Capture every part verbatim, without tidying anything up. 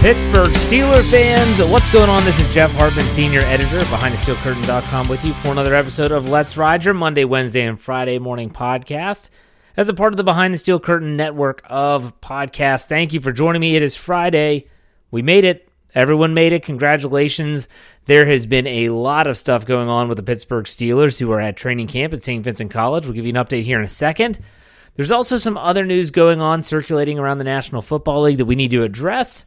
Pittsburgh Steeler fans, what's going on? This is Jeff Hartman, senior editor of Behind The Steel Curtain dot com, with you for another episode of Let's Ride, your Monday, Wednesday, and Friday morning podcast. As a part of the Behind the Steel Curtain network of podcasts, thank you for joining me. It is Friday. We made it. Everyone made it. Congratulations. There has been a lot of stuff going on with the Pittsburgh Steelers, who are at training camp at Saint Vincent College. We'll give you an update here in a second. There's also some other news going on circulating around the National Football League that we need to address.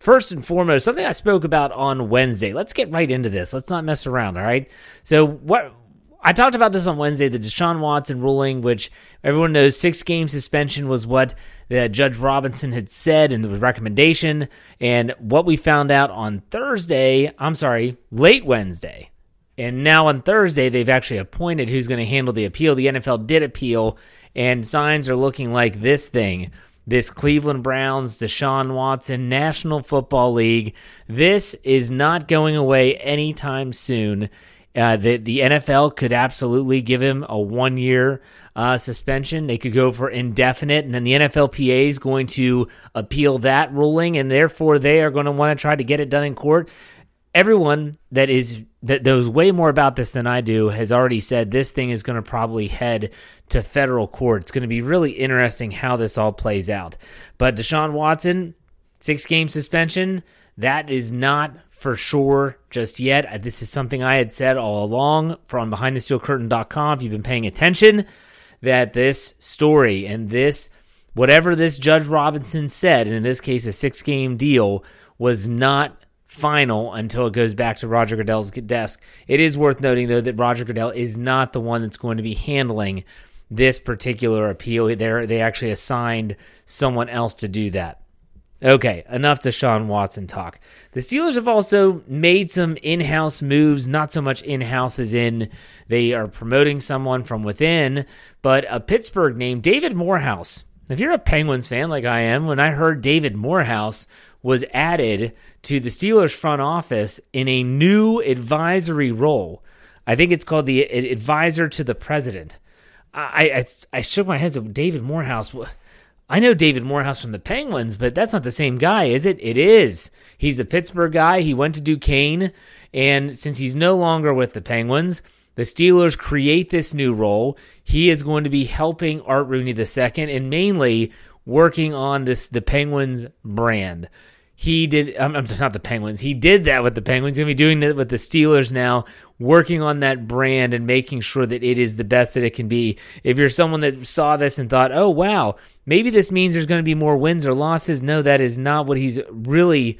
First and foremost, something I spoke about on Wednesday. Let's get right into this. Let's not mess around, all right? So what I talked about this on Wednesday, the Deshaun Watson ruling, which everyone knows six-game suspension was what the Judge Robinson had said in the recommendation. And what we found out on Thursday, I'm sorry, late Wednesday, and now on Thursday, they've actually appointed who's going to handle the appeal. The N F L did appeal, and signs are looking like this thing. This Cleveland Browns, Deshaun Watson, National Football League, this is not going away anytime soon. Uh, the, the N F L could absolutely give him a one-year uh, suspension. They could go for indefinite, and then the N F L P A is going to appeal that ruling, and therefore they are going to want to try to get it done in court. Everyone that is that knows way more about this than I do has already said this thing is going to probably head to federal court. It's going to be really interesting how this all plays out. But Deshaun Watson, six-game suspension, that is not for sure just yet. This is something I had said all along from Behind The Steel Curtain dot com. If you've been paying attention, that this story and this, whatever this Judge Robinson said, and in this case a six-game deal, was not final until it goes back to Roger Goodell's desk. It is worth noting, though, that Roger Goodell is not the one that's going to be handling this particular appeal. They're, they actually assigned someone else to do that. Okay, enough Deshaun Watson talk. The Steelers have also made some in-house moves, not so much in-house as in they are promoting someone from within, but a Pittsburgh name, David Morehouse. If you're a Penguins fan like I am, when I heard David Morehouse was added to the Steelers front office in a new advisory role. I think it's called the advisor to the president. I I, I shook my head. So David Morehouse. I know David Morehouse from the Penguins, but that's not the same guy, is it? It is. He's a Pittsburgh guy. He went to Duquesne, and since he's no longer with the Penguins, the Steelers create this new role. He is going to be helping Art Rooney the Second and mainly working on this the Penguins brand. He did, I'm um, not the Penguins, he did that with the Penguins. He's going to be doing that with the Steelers now, working on that brand and making sure that it is the best that it can be. If you're someone that saw this and thought, oh, wow, maybe this means there's going to be more wins or losses, no, that is not what he's really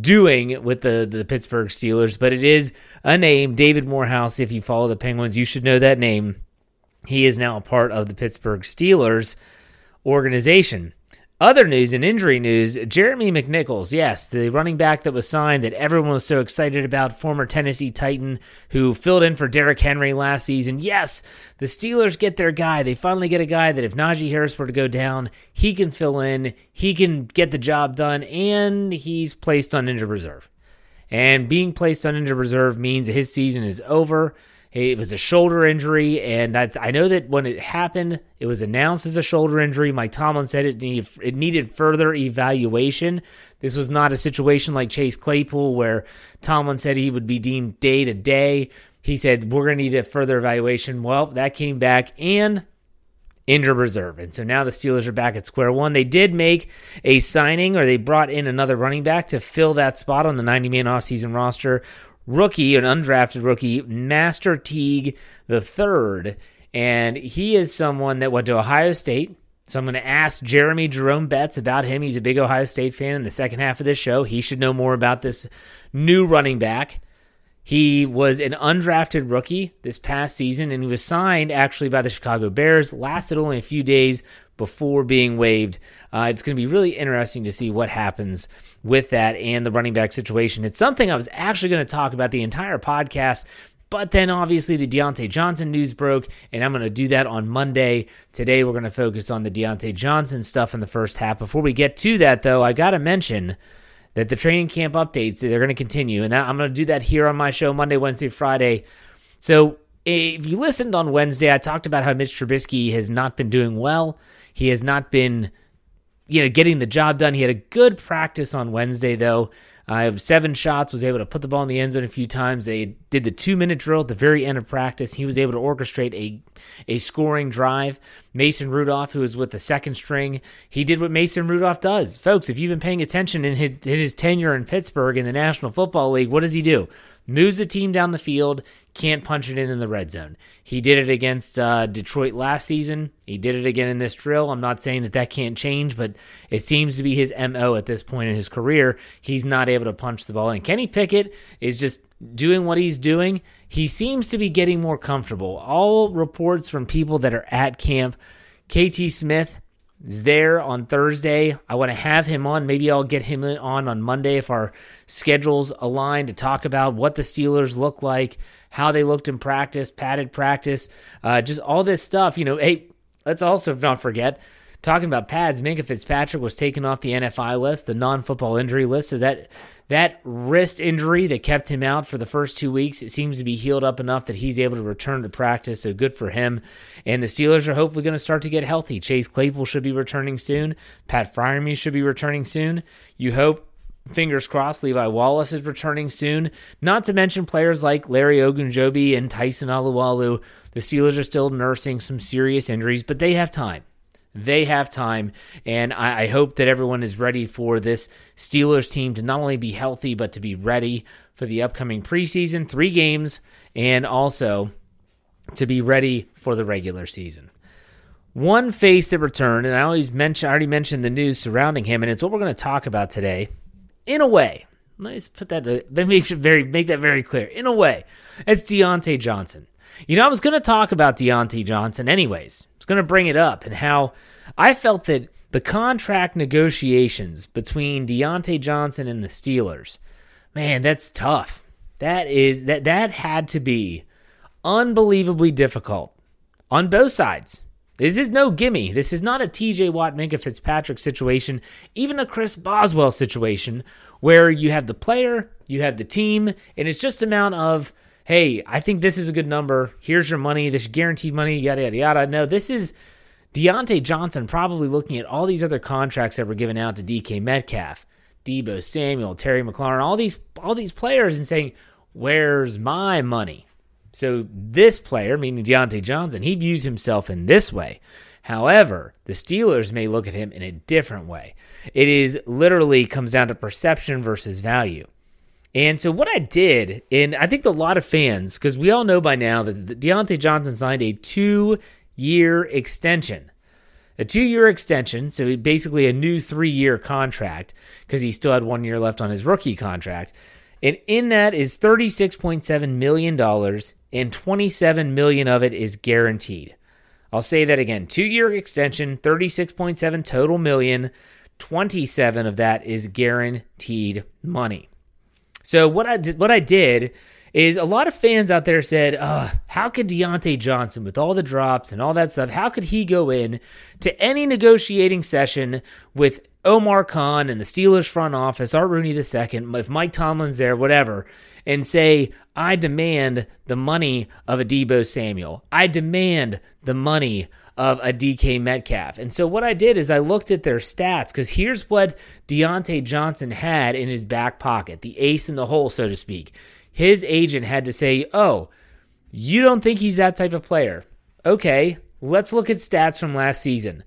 doing with the, the Pittsburgh Steelers, but it is a name, David Morehouse. If you follow the Penguins, you should know that name. He is now a part of the Pittsburgh Steelers organization. Other news and injury news, Jeremy McNichols, yes, the running back that was signed that everyone was so excited about, former Tennessee Titan who filled in for Derrick Henry last season. Yes, the Steelers get their guy. They finally get a guy that if Najee Harris were to go down, he can fill in, he can get the job done, and he's placed on injured reserve. And being placed on injured reserve means his season is over. It was a shoulder injury, and that's, I know that when it happened, it was announced as a shoulder injury. Mike Tomlin said it needed, it needed further evaluation. This was not a situation like Chase Claypool where Tomlin said he would be deemed day-to-day. He said, we're going to need a further evaluation. Well, that came back, and injured reserve. And so now the Steelers are back at square one. They did make a signing, or they brought in another running back to fill that spot on the ninety-man offseason roster. Rookie, an undrafted rookie, Master Teague the third. And he is someone that went to Ohio State. So I'm going to ask Jeremy Jerome Bettis about him. He's a big Ohio State fan. In the second half of this show, he should know more about this new running back. He was an undrafted rookie this past season, and he was signed actually by the Chicago Bears, lasted only a few days before being waived. Uh, it's going to be really interesting to see what happens with that and the running back situation. It's something I was actually going to talk about the entire podcast, but then obviously the Diontae Johnson news broke, and I'm going to do that on Monday. Today we're going to focus on the Diontae Johnson stuff in the first half. Before we get to that, though, I got to mention that the training camp updates, they're going to continue. And I'm going to do that here on my show Monday, Wednesday, Friday. So if you listened on Wednesday, I talked about how Mitch Trubisky has not been doing well. He has not been, you know, getting the job done. He had a good practice on Wednesday, though. I have seven shots, was able to put the ball in the end zone a few times. They did the two-minute drill at the very end of practice. He was able to orchestrate a, a scoring drive. Mason Rudolph, who was with the second string, he did what Mason Rudolph does. Folks, if you've been paying attention in his, in his tenure in Pittsburgh in the National Football League, what does he do? Moves the team down the field, can't punch it in in the red zone. He did it against uh, Detroit last season. He did it again in this drill. I'm not saying that that can't change, but it seems to be his M O at this point in his career. He's not able to punch the ball in. Kenny Pickett is just doing what he's doing. He seems to be getting more comfortable. All reports from people that are at camp, K T Smith is there on Thursday. I want to have him on. Maybe I'll get him on on Monday if our schedules align to talk about what the Steelers look like, how they looked in practice, padded practice, uh, just all this stuff. You know, hey, let's also not forget, talking about pads, Minkah Fitzpatrick was taken off the N F I list, the non-football injury list. So that that wrist injury that kept him out for the first two weeks, it seems to be healed up enough that he's able to return to practice. So good for him. And the Steelers are hopefully going to start to get healthy. Chase Claypool should be returning soon. Pat Freiermuth should be returning soon. You hope. Fingers crossed, Levi Wallace is returning soon. Not to mention players like Larry Ogunjobi and Tyson Alualu. The Steelers are still nursing some serious injuries, but they have time. They have time, and I, I hope that everyone is ready for this Steelers team to not only be healthy, but to be ready for the upcoming preseason, three games, and also to be ready for the regular season. One face that returned, and I always mention, I already mentioned the news surrounding him, and it's what we're going to talk about today. In a way, let's put that, let me very, make that very clear. In a way, it's Diontae Johnson. You know, I was going to talk about Diontae Johnson anyways. I was going to bring it up and how I felt that the contract negotiations between Diontae Johnson and the Steelers, man, that's tough. That is, that, that had to be unbelievably difficult on both sides. This is no gimme. This is not a T J. Watt, Minkah Fitzpatrick situation, even a Chris Boswell situation, where you have the player, you have the team, and it's just an amount of, hey, I think this is a good number. Here's your money. This guaranteed money, yada, yada, yada. No, this is Diontae Johnson probably looking at all these other contracts that were given out to D K Metcalf, Deebo Samuel, Terry McLaurin, all these, all these players, and saying, where's my money? So this player, meaning Diontae Johnson, he views himself in this way. However, the Steelers may look at him in a different way. It is literally comes down to perception versus value. And so what I did, and I think a lot of fans, because we all know by now that Diontae Johnson signed a two-year extension. A two-year extension, so basically a new three-year contract, because he still had one year left on his rookie contract. And in that is thirty-six point seven million dollars. And twenty-seven million dollars of it is guaranteed. I'll say that again. Two-year extension, thirty-six point seven total million, twenty-seven of that is guaranteed money. So what I did, what I did is a lot of fans out there said, uh, how could Diontae Johnson, with all the drops and all that stuff, how could he go in to any negotiating session with Omar Khan and the Steelers front office, Art Rooney the Second, if Mike Tomlin's there, whatever, and say, I demand the money of a Deebo Samuel. I demand the money of a D K Metcalf. And so what I did is I looked at their stats, because here's what Diontae Johnson had in his back pocket, the ace in the hole, so to speak. His agent had to say, oh, you don't think he's that type of player? Okay, let's look at stats from last season.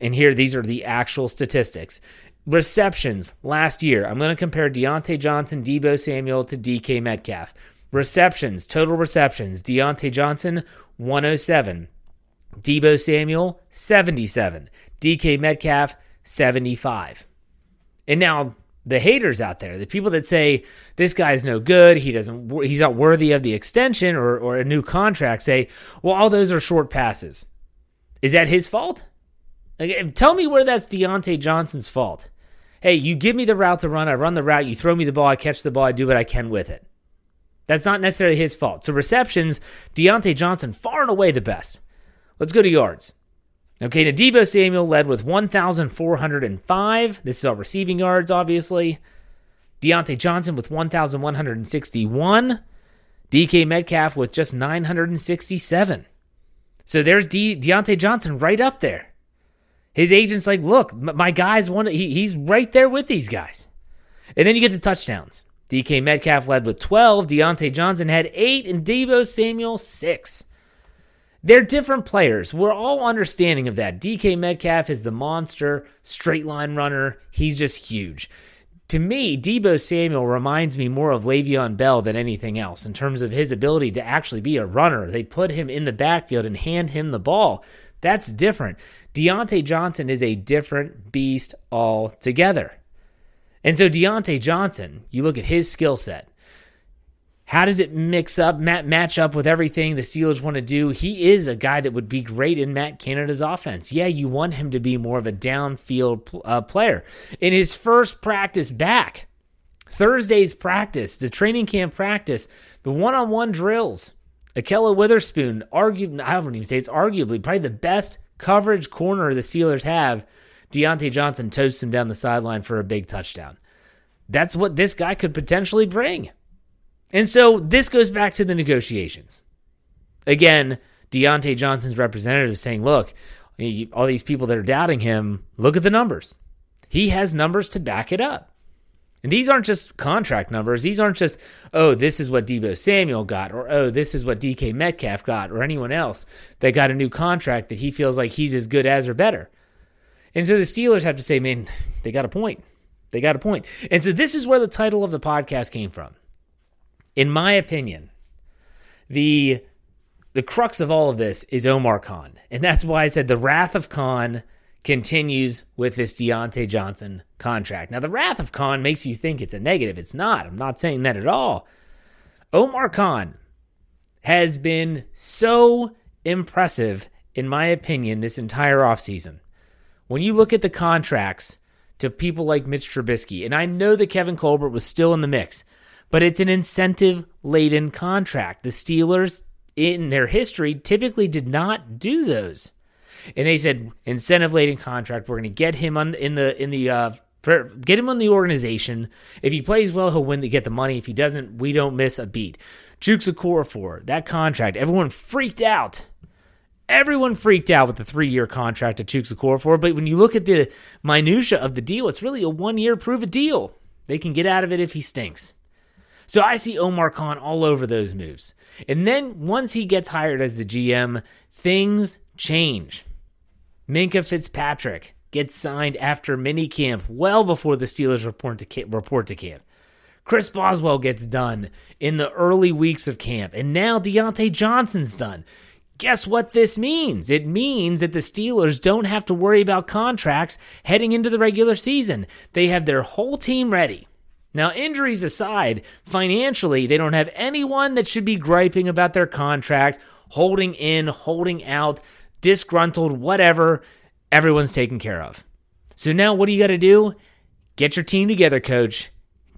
And here, these are the actual statistics. Receptions last year. I'm going to compare Diontae Johnson, Deebo Samuel to D K Metcalf. Receptions, total receptions. Diontae Johnson, one oh seven. Deebo Samuel, seventy-seven. D K Metcalf, seventy-five. And now, the haters out there, the people that say this guy's no good, he doesn't, he's not worthy of the extension or, or a new contract, say, well, all those are short passes. Is that his fault? Like, tell me where that's Diontae Johnson's fault. Hey, you give me the route to run, I run the route, you throw me the ball, I catch the ball, I do what I can with it. That's not necessarily his fault. So receptions, Diontae Johnson, far and away the best. Let's go to yards. Okay, now Deebo Samuel led with one thousand four hundred five. This is all receiving yards, obviously. Diontae Johnson with one thousand one hundred sixty-one. D K Metcalf with just nine hundred sixty-seven. So there's De- Diontae Johnson right up there. His agent's like, look, my guy's one. He, he's right there with these guys. And then you get to touchdowns. D K Metcalf led with twelve. Diontae Johnson had eight, and Deebo Samuel six. They're different players. We're all understanding of that. D K Metcalf is the monster, straight line runner. He's just huge. To me, Deebo Samuel reminds me more of Le'Veon Bell than anything else in terms of his ability to actually be a runner. They put him in the backfield and hand him the ball. That's different. Diontae Johnson is a different beast altogether. And so Diontae Johnson, you look at his skill set. How does it mix up, match up with everything the Steelers want to do? He is a guy that would be great in Matt Canada's offense. Yeah, you want him to be more of a downfield uh, player. In his first practice back, Thursday's practice, the training camp practice, the one-on-one drills, Akella Witherspoon, argu- I don't even say it's arguably, probably the best coverage corner the Steelers have. Diontae Johnson toasts him down the sideline for a big touchdown. That's what this guy could potentially bring. And so this goes back to the negotiations. Again, Diontae Johnson's representative saying, look, all these people that are doubting him, look at the numbers. He has numbers to back it up. And these aren't just contract numbers. These aren't just, oh, this is what Deebo Samuel got, or oh, this is what D K Metcalf got, or anyone else that got a new contract that he feels like he's as good as or better. And so the Steelers have to say, man, they got a point. They got a point. And so this is where the title of the podcast came from. In my opinion, the the crux of all of this is Omar Khan. And that's why I said the wrath of Khan continues with this Diontae Johnson contract. Now, the wrath of Khan makes you think it's a negative. It's not. I'm not saying that at all. Omar Khan has been so impressive, in my opinion, this entire offseason. When you look at the contracts to people like Mitch Trubisky, and I know that Kevin Colbert was still in the mix, but it's an incentive-laden contract. The Steelers, in their history, typically did not do those. And they said, incentive-laden contract, we're going to get him on, in the in the uh, get him on the organization. If he plays well, he'll win the, get the money. If he doesn't, we don't miss a beat. Chukwuma Okorafor, that contract, everyone freaked out. Everyone freaked out with the three-year contract of Chukwuma Okorafor. But when you look at the minutia of the deal, it's really a one-year prove-it deal. They can get out of it if he stinks. So I see Omar Khan all over those moves. And then once he gets hired as the G M, things change. Minkah Fitzpatrick gets signed after minicamp, well before the Steelers report to camp, report to camp. Chris Boswell gets done in the early weeks of camp. And now Diontae Johnson's done. Guess what this means? It means that the Steelers don't have to worry about contracts heading into the regular season. They have their whole team ready. Now, injuries aside, financially, they don't have anyone that should be griping about their contract, holding in, holding out, disgruntled, whatever. Everyone's taken care of. So now what do you got to do? Get your team together, coach.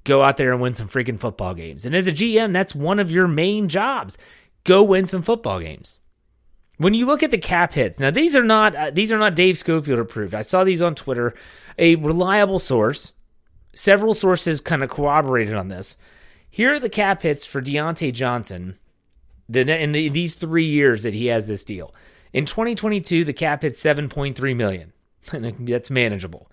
go out there and win some freaking football games. And as a G M, that's one of your main jobs. Go win some football games. When you look at the cap hits, now these are not uh, these are not Dave Schofield approved. I saw these on Twitter. A reliable source, several sources kind of corroborated on this. Here are the cap hits for Diontae Johnson the, in the, these three years that he has this deal. In twenty twenty-two, the cap hit seven point three million dollars. That's manageable.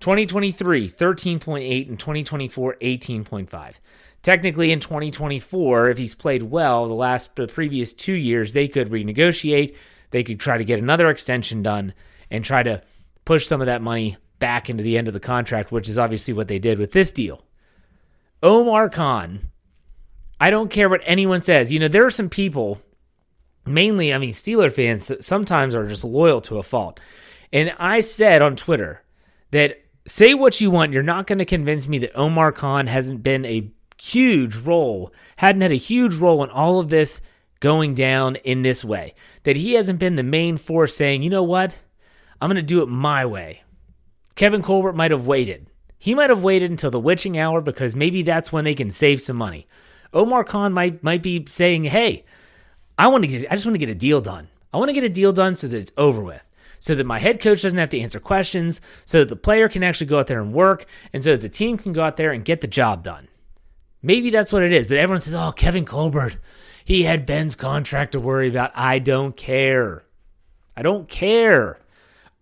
twenty twenty-three, thirteen point eight, and twenty twenty-four, eighteen point five. Technically, in twenty twenty-four, if he's played well the last the previous two years, they could renegotiate. They could try to get another extension done and try to push some of that money back into the end of the contract, which is obviously what they did with this deal. Omar Khan, I don't care what anyone says. You know, there are some people, mainly, I mean, Steeler fans sometimes are just loyal to a fault. And I said on Twitter that say what you want, you're not going to convince me that Omar Khan hasn't been a huge role, hadn't had a huge role in all of this going down in this way. That he hasn't been the main force saying, you know what, I'm going to do it my way. Kevin Colbert might have waited. He might have waited until the witching hour because maybe that's when they can save some money. Omar Khan might might be saying, hey, I want to get, I just want to get a deal done. I want to get a deal done so that it's over with, so that my head coach doesn't have to answer questions, so that the player can actually go out there and work, and so that the team can go out there and get the job done. Maybe that's what it is, but everyone says, oh, Kevin Colbert, he had Ben's contract to worry about. I don't care. I don't care.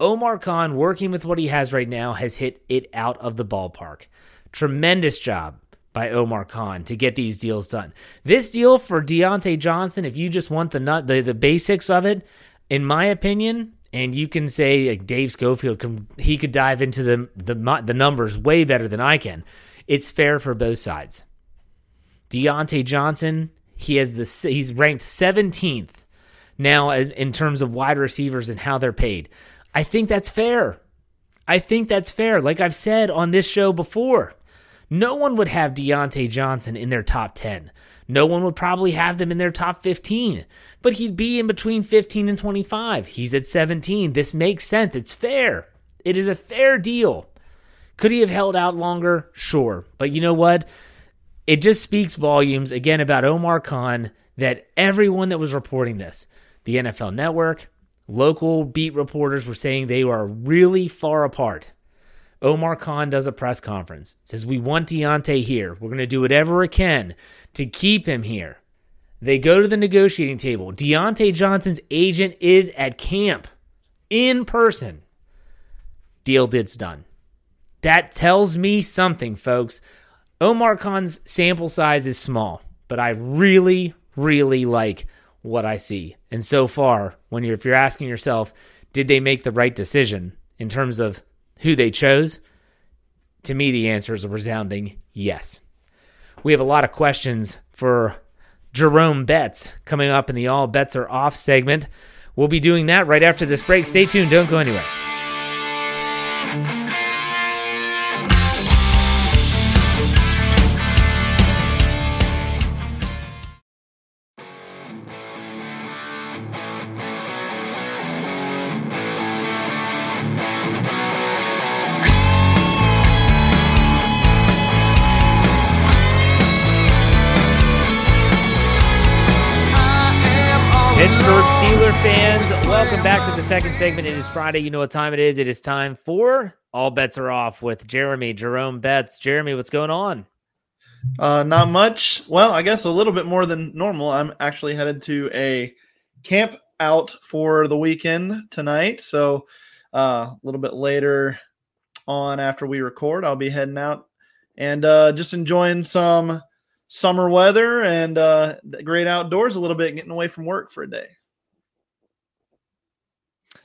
Omar Khan, working with what he has right now, has hit it out of the ballpark. Tremendous job by Omar Khan to get these deals done. This deal for Diontae Johnson, if you just want the nut, the, the basics of it, in my opinion, and you can say like Dave Schofield, he could dive into the, the, the numbers way better than I can. It's fair for both sides. Diontae Johnson, he has the he's ranked seventeenth now in terms of wide receivers and how they're paid. I think that's fair. I think that's fair. Like I've said on this show before, no one would have Diontae Johnson in their top ten. No one would probably have them in their top fifteen, but he'd be in between fifteen and twenty-five. He's at seventeen. This makes sense. It's fair. It is a fair deal. Could he have held out longer? Sure. But you know what? It just speaks volumes, again, about Omar Khan, that everyone that was reporting this, the N F L Network, local beat reporters were saying they are really far apart. Omar Khan does a press conference, says, we want Diontae here. We're going to do whatever we can to keep him here. They go to the negotiating table. Diontae Johnson's agent is at camp in person. Deal dit's done. That tells me something, folks. Omar Khan's sample size is small, but I really, really like what I see. And so far, when you're if you're asking yourself, did they make the right decision in terms of who they chose? To me, the answer is a resounding yes. We have a lot of questions for Jerome Bettis coming up in the All Bets Are Off segment. We'll be doing that right after this break. Stay tuned. Don't go anywhere. Welcome back to the second segment. It is Friday. You know what time it is. It is time for All Bets Are Off with Jeremy, Jerome Bettis. Jeremy, what's going on? Uh, not much. Well, I guess a little bit more than normal. I'm actually headed to a camp out for the weekend tonight. So uh, a little bit later on after we record, I'll be heading out and uh, just enjoying some summer weather and uh, the great outdoors a little bit, getting away from work for a day.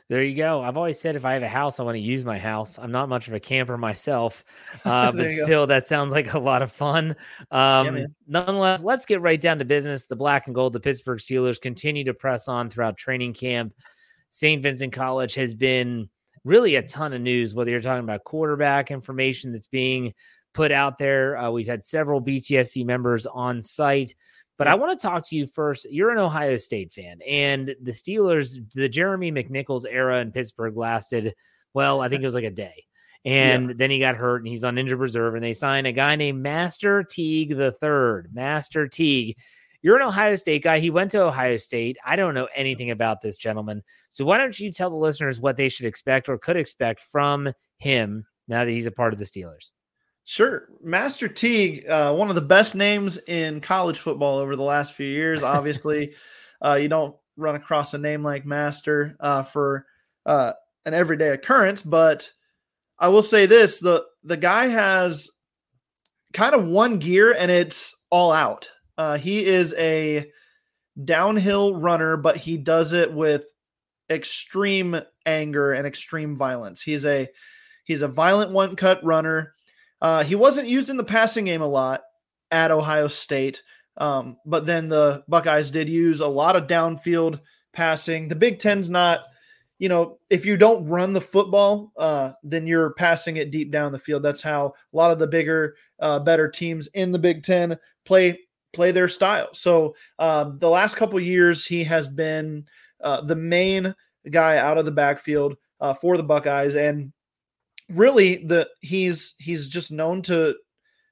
There you go. I've always said if I have a house, I want to use my house. I'm not much of a camper myself, uh, but still, go. That sounds like a lot of fun. Um, yeah, nonetheless, let's get right down to business. The black and gold, the Pittsburgh Steelers, continue to press on throughout training camp. Saint Vincent College has been really a ton of news, whether you're talking about quarterback information that's being put out there. Uh, we've had several B T S C members on site. But I want to talk to you first. You're an Ohio State fan, and the Steelers, the Jeremy McNichols era in Pittsburgh lasted, well, I think it was like a day. And yeah. then he got hurt, and he's on injured reserve, and they signed a guy named Master Teague the third. Master Teague. You're an Ohio State guy. He went to Ohio State. I don't know anything about this gentleman. So why don't you tell the listeners what they should expect or could expect from him now that he's a part of the Steelers? Sure. Master Teague, uh, one of the best names in college football over the last few years. Obviously, uh, you don't run across a name like Master uh, for uh, an everyday occurrence, but I will say this, the, the guy has kind of one gear and it's all out. Uh, he is a downhill runner, but he does it with extreme anger and extreme violence. He's a he's a violent one-cut runner. Uh, he wasn't used in the passing game a lot at Ohio State, um, but then the Buckeyes did use a lot of downfield passing. The Big Ten's not, you know, if you don't run the football, uh, then you're passing it deep down the field. That's how a lot of the bigger, uh, better teams in the Big Ten play play their style. So um, the last couple of years, he has been uh, the main guy out of the backfield uh, for the Buckeyes, and really, the he's he's just known to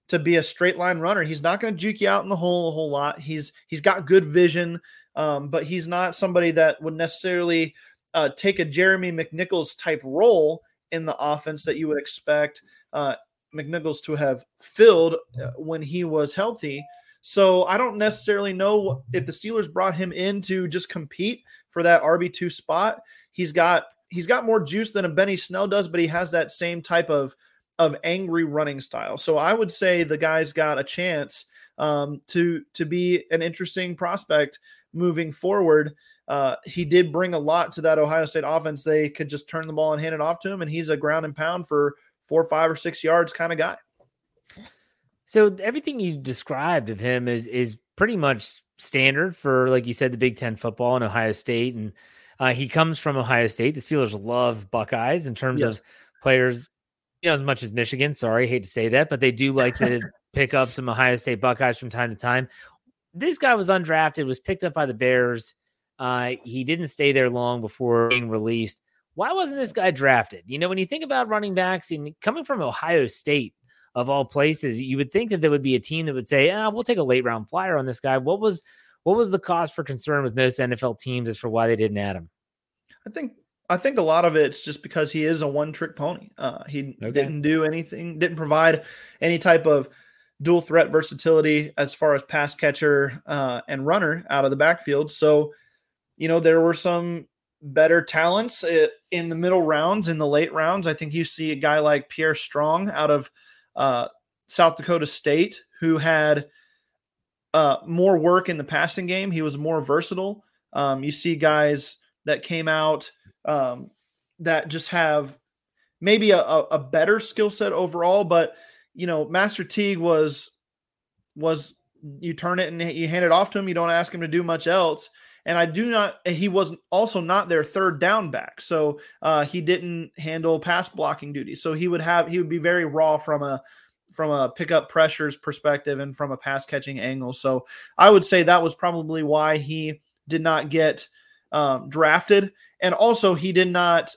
to be a straight line runner. He's not going to juke you out in the hole a whole lot. He's he's got good vision, um, but he's not somebody that would necessarily uh, take a Jeremy McNichols type role in the offense that you would expect uh, McNichols to have filled when he was healthy. So I don't necessarily know if the Steelers brought him in to just compete for that R B two spot. He's got he's got more juice than a Benny Snell does, but he has that same type of of angry running style. So I would say the guy's got a chance um, to to be an interesting prospect moving forward. Uh, he did bring a lot to that Ohio State offense. They could just turn the ball and hand it off to him, and he's a ground and pound for four, five, or six yards kind of guy. So everything you described of him is is pretty much standard for, like you said, the Big Ten football and Ohio State. And uh, he comes from Ohio State. The Steelers love Buckeyes in terms yes. of players, you know, as much as Michigan. Sorry, hate to say that, but they do like to pick up some Ohio State Buckeyes from time to time. This guy was undrafted, was picked up by the Bears. Uh, he didn't stay there long before being released. Why wasn't this guy drafted? You know, when you think about running backs and coming from Ohio State, of all places, you would think that there would be a team that would say, ah, we'll take a late round flyer on this guy. What was, what was the cause for concern with most N F L teams as for why they didn't add him? I think, I think a lot of it's just because he is a one trick pony. Uh, he okay. didn't do anything, didn't provide any type of dual threat versatility as far as pass catcher uh, and runner out of the backfield. So, you know, there were some better talents in the middle rounds, in the late rounds. I think you see a guy like Pierre Strong out of, Uh, South Dakota State, who had uh, more work in the passing game. He was more versatile. Um, you see guys that came out um, that just have maybe a, a better skill set overall, but you know, Master Teague was, was you turn it and you hand it off to him. You don't ask him to do much else. And I do not, he was also not their third down back. So uh, he didn't handle pass blocking duty. So he would have, he would be very raw from a, from a pickup pressures perspective and from a pass catching angle. So I would say that was probably why he did not get um, drafted. And also he did not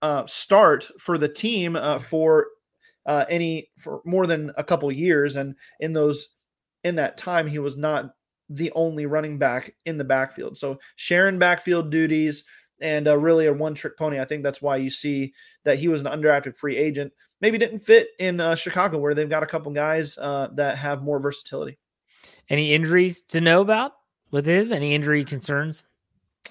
uh, start for the team uh, for uh, any, for more than a couple years. And in those, in that time, he was not the only running back in the backfield. So sharing backfield duties and uh, really a one-trick pony. I think that's why you see that he was an undrafted free agent. Maybe didn't fit in uh, Chicago where they've got a couple guys uh, that have more versatility. Any injuries to know about with him? Any injury concerns?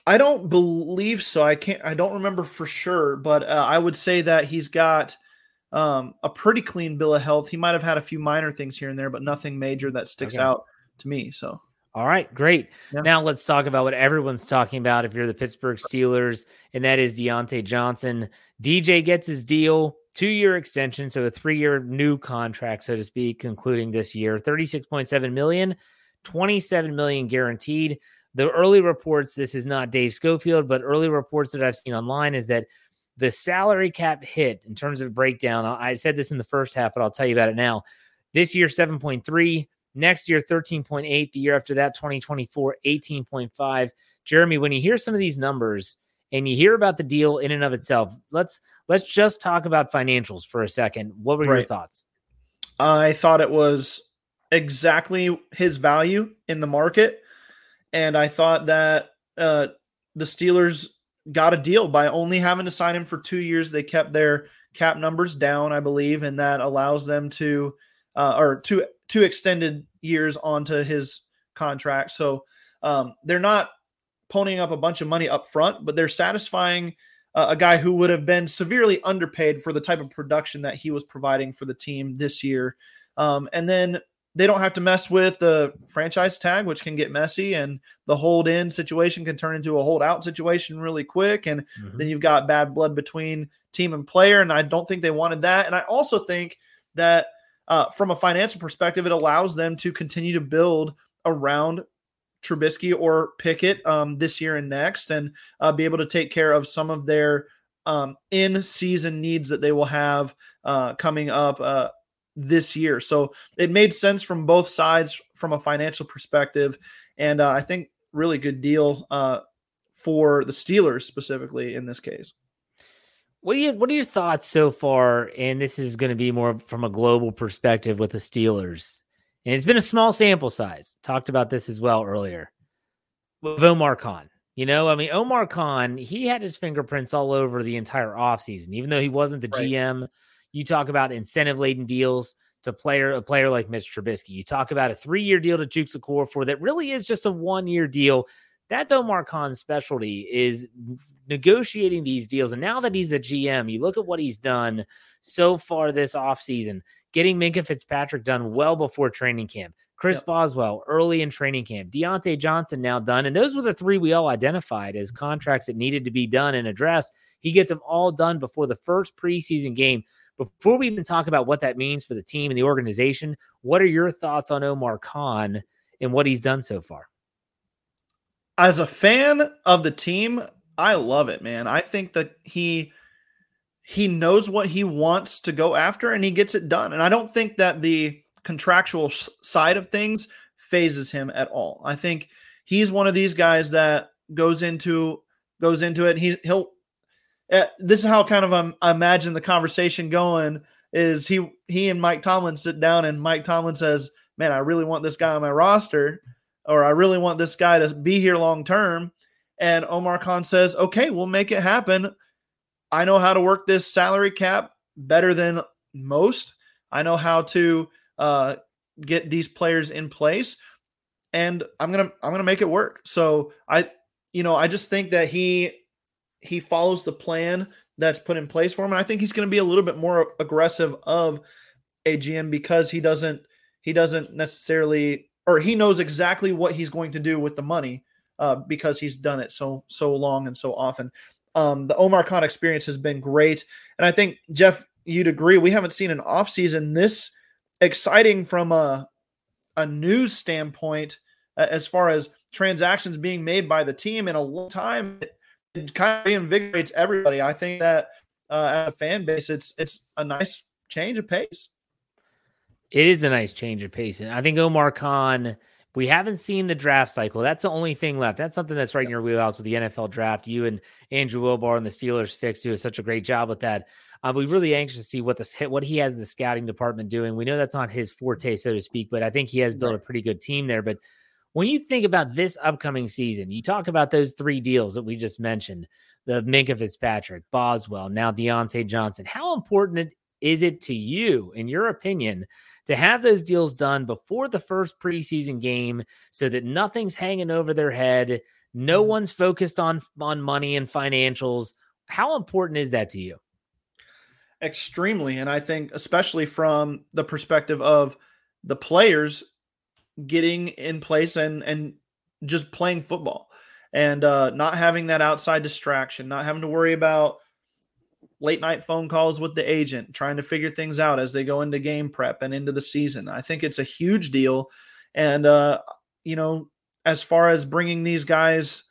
I don't believe so. I can't, I don't remember for sure, but uh, I would say that he's got um, a pretty clean bill of health. He might've had a few minor things here and there, but nothing major that sticks okay. out to me. So. All right, great. Yeah. Now let's talk about what everyone's talking about if you're the Pittsburgh Steelers, and that is Diontae Johnson. D J gets his deal, two-year extension, so a three-year new contract, so to speak, concluding this year. thirty-six point seven million dollars, twenty-seven million dollars guaranteed. The early reports, this is not Dave Schofield, but early reports that I've seen online is that the salary cap hit in terms of breakdown, I said this in the first half, but I'll tell you about it now. This year, seven point three. Next year, thirteen point eight. The year after that, twenty twenty-four, eighteen point five. Jeremy, when you hear some of these numbers and you hear about the deal in and of itself. Let's let's just talk about financials for a second. What were right. your thoughts? I thought it was exactly his value in the market, and I thought that uh, the Steelers got a deal by only having to sign him for two years. They kept their cap numbers down, I believe, and that allows them to uh, or two two extended years onto his contract. So um, they're not ponying up a bunch of money up front, but they're satisfying uh, a guy who would have been severely underpaid for the type of production that he was providing for the team this year. Um, and then they don't have to mess with the franchise tag, which can get messy, and the hold in situation can turn into a hold out situation really quick. And mm-hmm. then you've got bad blood between team and player. And I don't think they wanted that. And I also think that uh, from a financial perspective, it allows them to continue to build around Trubisky or Pickett um, this year and next, and uh, be able to take care of some of their um, in-season needs that they will have uh, coming up uh, this year. So it made sense from both sides from a financial perspective, and uh, I think really good deal uh, for the Steelers specifically in this case. What do you? What are your thoughts so far? And this is going to be more from a global perspective with the Steelers. And it's been a small sample size. Talked about this as well earlier with Omar Khan. You know, I mean, Omar Khan, he had his fingerprints all over the entire offseason, even though he wasn't the right. G M. You talk about incentive-laden deals to player a player like Mitch Trubisky. You talk about a three-year deal to Chukwuma Okorafor that really is just a one-year deal. That's Omar Khan's specialty, is negotiating these deals. And now that he's a G M, you look at what he's done so far this offseason. Getting Minkah Fitzpatrick done well before training camp. Chris yep. Boswell early in training camp. Diontae Johnson now done. And those were the three we all identified as contracts that needed to be done and addressed. He gets them all done before the first preseason game. Before we even talk about what that means for the team and the organization, what are your thoughts on Omar Khan and what he's done so far? As a fan of the team, I love it, man. I think that he... He knows what he wants to go after, and he gets it done. And I don't think that the contractual sh- side of things phases him at all. I think he's one of these guys that goes into goes into it. And he, he'll. Uh, this is how kind of um, I imagine the conversation going is he he and Mike Tomlin sit down, and Mike Tomlin says, "Man, I really want this guy on my roster, or I really want this guy to be here long term." And Omar Khan says, "Okay, we'll make it happen. I know how to work this salary cap better than most. I know how to uh, get these players in place, and I'm gonna I'm gonna make it work." So I, you know, I just think that he he follows the plan that's put in place for him, and I think he's gonna be a little bit more aggressive of a G M because he doesn't he doesn't necessarily, or he knows exactly what he's going to do with the money uh, because he's done it so so long and so often. Um, the Omar Khan experience has been great. And I think, Jeff, you'd agree, we haven't seen an offseason this exciting from a, a news standpoint uh, as far as transactions being made by the team in a long time. It, it kind of reinvigorates everybody. I think that uh, as a fan base, it's it's a nice change of pace. It is a nice change of pace. And I think Omar Khan... We haven't seen the draft cycle. That's the only thing left. That's something that's right in your wheelhouse with the N F L draft. You and Andrew Wilbar and the Steelers Fix do such a great job with that. Um, we're really anxious to see what this what he has the scouting department doing. We know that's not his forte, so to speak, but I think he has built a pretty good team there. But when you think about this upcoming season, you talk about those three deals that we just mentioned, the Minkah Fitzpatrick, Boswell, now Diontae Johnson. How important is it to you, in your opinion, to have those deals done before the first preseason game so that nothing's hanging over their head, no one's focused on, on money and financials? How important is that to you? Extremely. And I think especially from the perspective of the players getting in place and, and just playing football and uh, not having that outside distraction, not having to worry about late night phone calls with the agent, trying to figure things out as they go into game prep and into the season. I think it's a huge deal. And, uh, you know, as far as bringing these guys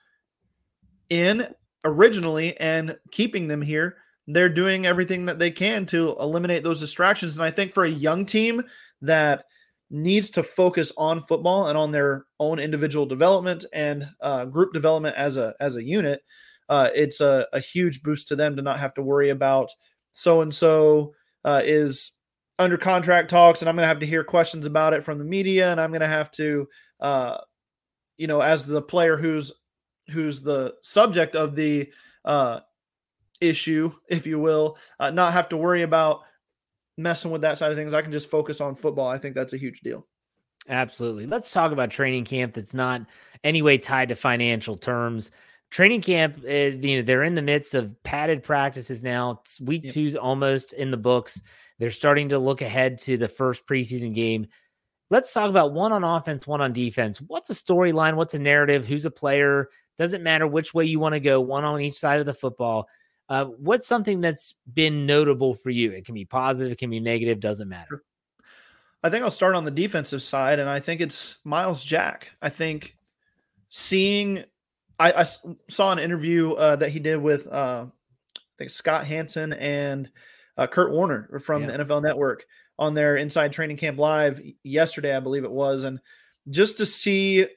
in originally and keeping them here, they're doing everything that they can to eliminate those distractions. And I think for a young team that needs to focus on football and on their own individual development and uh, group development as a, as a unit, uh, it's a, a huge boost to them to not have to worry about so-and-so uh, is under contract talks, and I'm going to have to hear questions about it from the media, and I'm going to have to, uh, you know, as the player who's who's the subject of the uh, issue, if you will, uh, not have to worry about messing with that side of things. I can just focus on football. I think that's a huge deal. Absolutely. Let's talk about training camp. That's not any way tied to financial terms. Training camp, uh, you know, they're in the midst of padded practices now. It's week yep. two's almost in the books. They're starting to look ahead to the first preseason game. Let's talk about one on offense, one on defense. What's a storyline? What's a narrative? Who's a player? Doesn't matter which way you want to go, one on each side of the football. Uh, what's something that's been notable for you? It can be positive. It can be negative. Doesn't matter. I think I'll start on the defensive side, and I think it's Miles Jack. I think seeing I, I saw an interview uh, that he did with uh, I think Scott Hansen and uh, Kurt Warner from yeah. the N F L Network on their Inside Training Camp Live yesterday, I believe it was. And just to see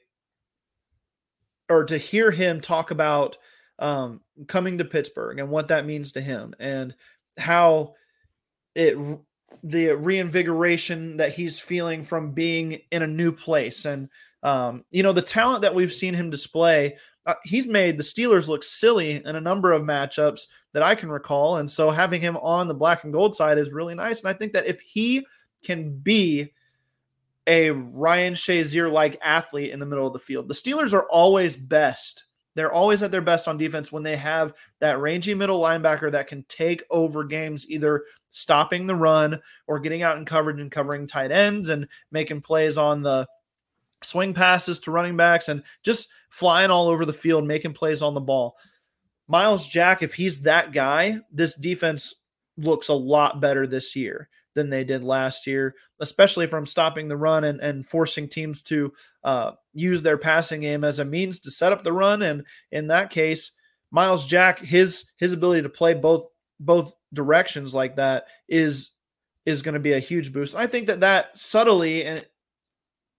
or to hear him talk about um, coming to Pittsburgh and what that means to him and how it the reinvigoration that he's feeling from being in a new place. And, um, you know, the talent that we've seen him display, uh, he's made the Steelers look silly in a number of matchups that I can recall. And so having him on the black and gold side is really nice. And I think that if he can be a Ryan Shazier-like athlete in the middle of the field, the Steelers are always best. They're always at their best on defense when they have that rangy middle linebacker that can take over games, either stopping the run or getting out in coverage and covering tight ends and making plays on the swing passes to running backs and just flying all over the field, making plays on the ball. Miles Jack, if he's that guy, this defense looks a lot better this year than they did last year, especially from stopping the run and, and forcing teams to uh, use their passing game as a means to set up the run. And in that case, Miles Jack, his his ability to play both both directions like that is is going to be a huge boost. And I think that that subtly and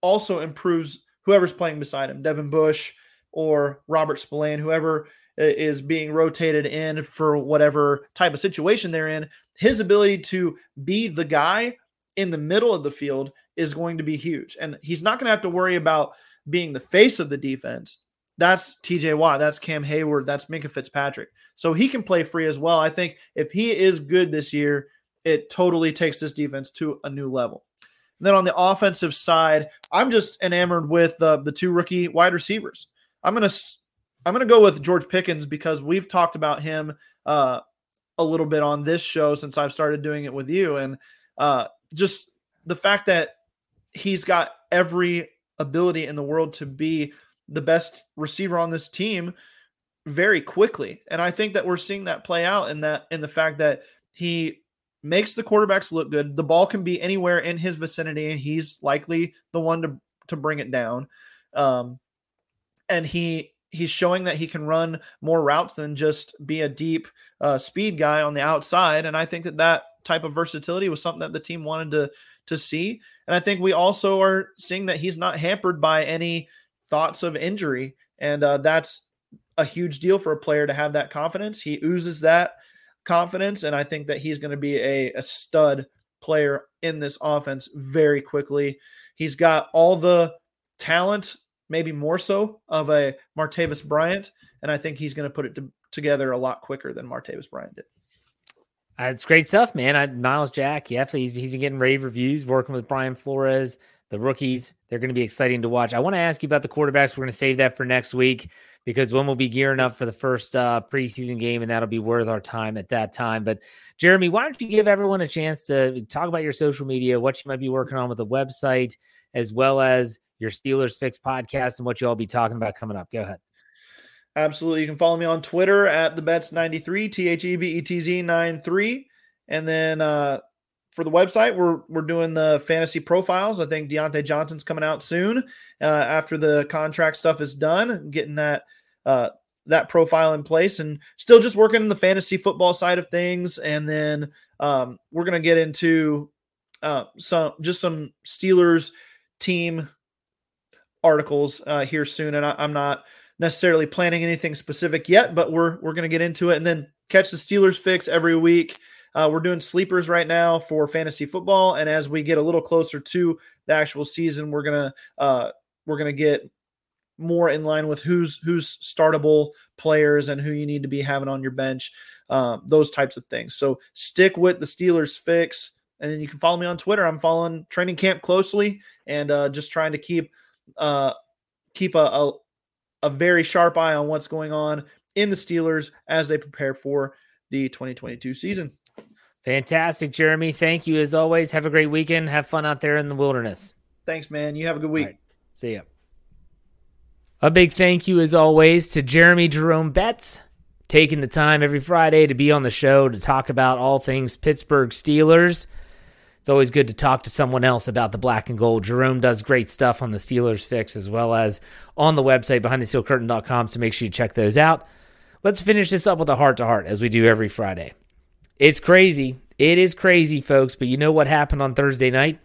also improves whoever's playing beside him, Devin Bush or Robert Spillane, whoever is being rotated in for whatever type of situation they're in. His ability to be the guy in the middle of the field is going to be huge. And he's not going to have to worry about being the face of the defense. That's T J Watt. That's Cam Hayward. That's Minkah Fitzpatrick. So he can play free as well. I think if he is good this year, it totally takes this defense to a new level. And then on the offensive side, I'm just enamored with uh, the two rookie wide receivers. I'm going to I'm going to go with George Pickens because we've talked about him uh, a little bit on this show since I've started doing it with you. And uh, just the fact that he's got every ability in the world to be the best receiver on this team very quickly. And I think that we're seeing that play out in that, in the fact that he makes the quarterbacks look good. The ball can be anywhere in his vicinity, and he's likely the one to, to bring it down. Um, and he, He's showing that he can run more routes than just be a deep uh, speed guy on the outside. And I think that that type of versatility was something that the team wanted to, to see. And I think we also are seeing that he's not hampered by any thoughts of injury. And uh, that's a huge deal for a player to have that confidence. He oozes that confidence. And I think that he's going to be a, a stud player in this offense very quickly. He's got all the talent, maybe more so, of a Martavis Bryant. And I think he's going to put it to, together a lot quicker than Martavis Bryant did. Uh, it's great stuff, man. I, Miles Jack, yeah, he's, he's been getting rave reviews, working with Brian Flores, the rookies. They're going to be exciting to watch. I want to ask you about the quarterbacks. We're going to save that for next week because when we'll be gearing up for the first uh, preseason game, and that'll be worth our time at that time. But Jeremy, why don't you give everyone a chance to talk about your social media, what you might be working on with the website, as well as your Steelers Fix podcast and what you all be talking about coming up. Go ahead. Absolutely. You can follow me on Twitter at the bets ninety-three, T H E B E T Z ninety-three. And then uh, for the website, we're we're doing the fantasy profiles. I think Diontae Johnson's coming out soon uh, after the contract stuff is done, getting that uh, that profile in place, and still just working on the fantasy football side of things. And then um, we're going to get into uh, some just some Steelers team articles uh, here soon. And I, I'm not necessarily planning anything specific yet, but we're we're going to get into it. And then catch the Steelers Fix every week. Uh, we're doing sleepers right now for fantasy football, and as we get a little closer to the actual season, we're gonna uh, we're gonna get more in line with who's who's startable players and who you need to be having on your bench, um, those types of things. So stick with the Steelers Fix, and then you can follow me on Twitter. I'm following training camp closely and uh, just trying to keep uh, keep a, a a very sharp eye on what's going on in the Steelers as they prepare for the twenty twenty-two season. Fantastic, Jeremy. Thank you as always. Have a great weekend. Have fun out there in the wilderness. Thanks, man. You have a good week. Right. See ya. A big thank you as always to Jeremy Jerome Betts, taking the time every Friday to be on the show to talk about all things Pittsburgh Steelers. It's always good to talk to someone else about the black and gold. Jerome does great stuff on the Steelers Fix as well as on the website behind the steel curtain dot com, so make sure you check those out. Let's finish this up with a heart-to-heart as we do every Friday. It's crazy. It is crazy, folks, but you know what happened on Thursday night?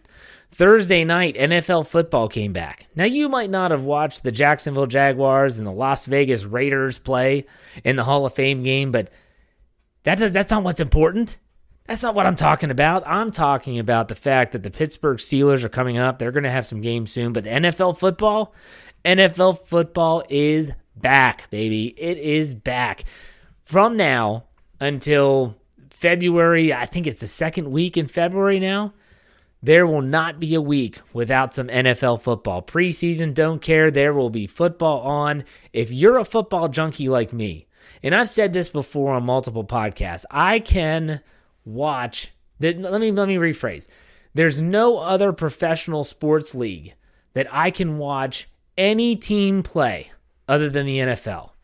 Thursday night, N F L football came back. Now, you might not have watched the Jacksonville Jaguars and the Las Vegas Raiders play in the Hall of Fame game, but that does that's not what's important. That's not what I'm talking about. I'm talking about the fact that the Pittsburgh Steelers are coming up. They're going to have some games soon, but N F L football, N F L football is back, baby. It is back. From now until February, I think it's the second week in February now, there will not be a week without some N F L football. Preseason, don't care, there will be football on. If you're a football junkie like me, and I've said this before on multiple podcasts, I can watch, let me, let me rephrase, there's no other professional sports league that I can watch any team play other than the N F L.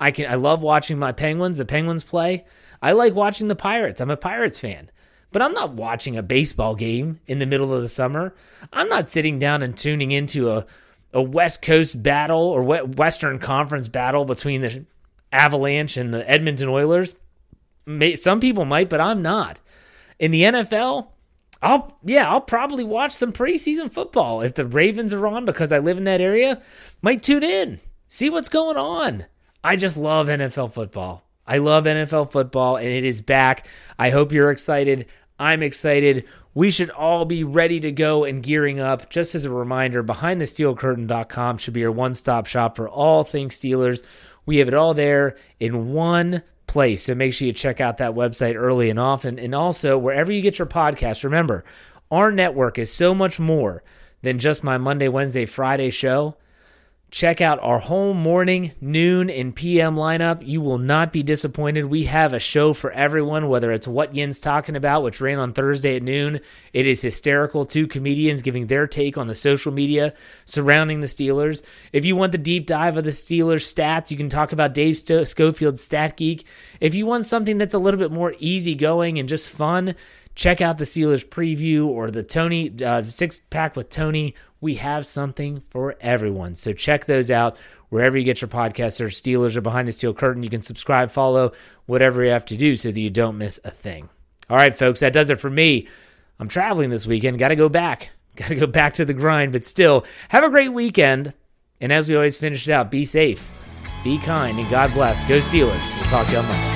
I can. I love watching my Penguins, the Penguins play. I like watching the Pirates. I'm a Pirates fan. But I'm not watching a baseball game in the middle of the summer. I'm not sitting down and tuning into a, a West Coast battle or Western Conference battle between the Avalanche and the Edmonton Oilers. Some people might, but I'm not. In the N F L, I'll yeah, I'll probably watch some preseason football. If the Ravens are on because I live in that area, might tune in, see what's going on. I just love N F L football. I love N F L football, and it is back. I hope you're excited. I'm excited. We should all be ready to go and gearing up. Just as a reminder, behind the steel curtain dot com should be your one-stop shop for all things Steelers. We have it all there in one place, so make sure you check out that website early and often. And also, wherever you get your podcast, remember, our network is so much more than just my Monday, Wednesday, Friday show. Check out our whole morning, noon, and P M lineup. You will not be disappointed. We have a show for everyone, whether it's What Yin's Talking About, which ran on Thursday at noon. It is hysterical. Two comedians giving their take on the social media surrounding the Steelers. If you want the deep dive of the Steelers stats, you can talk about Dave Schofield's Stat Geek. If you want something that's a little bit more easygoing and just fun, check out the Steelers preview or the Tony uh, six pack with Tony. We have something for everyone. So check those out wherever you get your podcasts or Steelers or Behind the Steel Curtain. You can subscribe, follow, whatever you have to do so that you don't miss a thing. All right, folks, that does it for me. I'm traveling this weekend. Got to go back. Got to go back to the grind, but still have a great weekend. And as we always finish it out, be safe, be kind, and God bless. Go Steelers. We'll talk to you on Monday.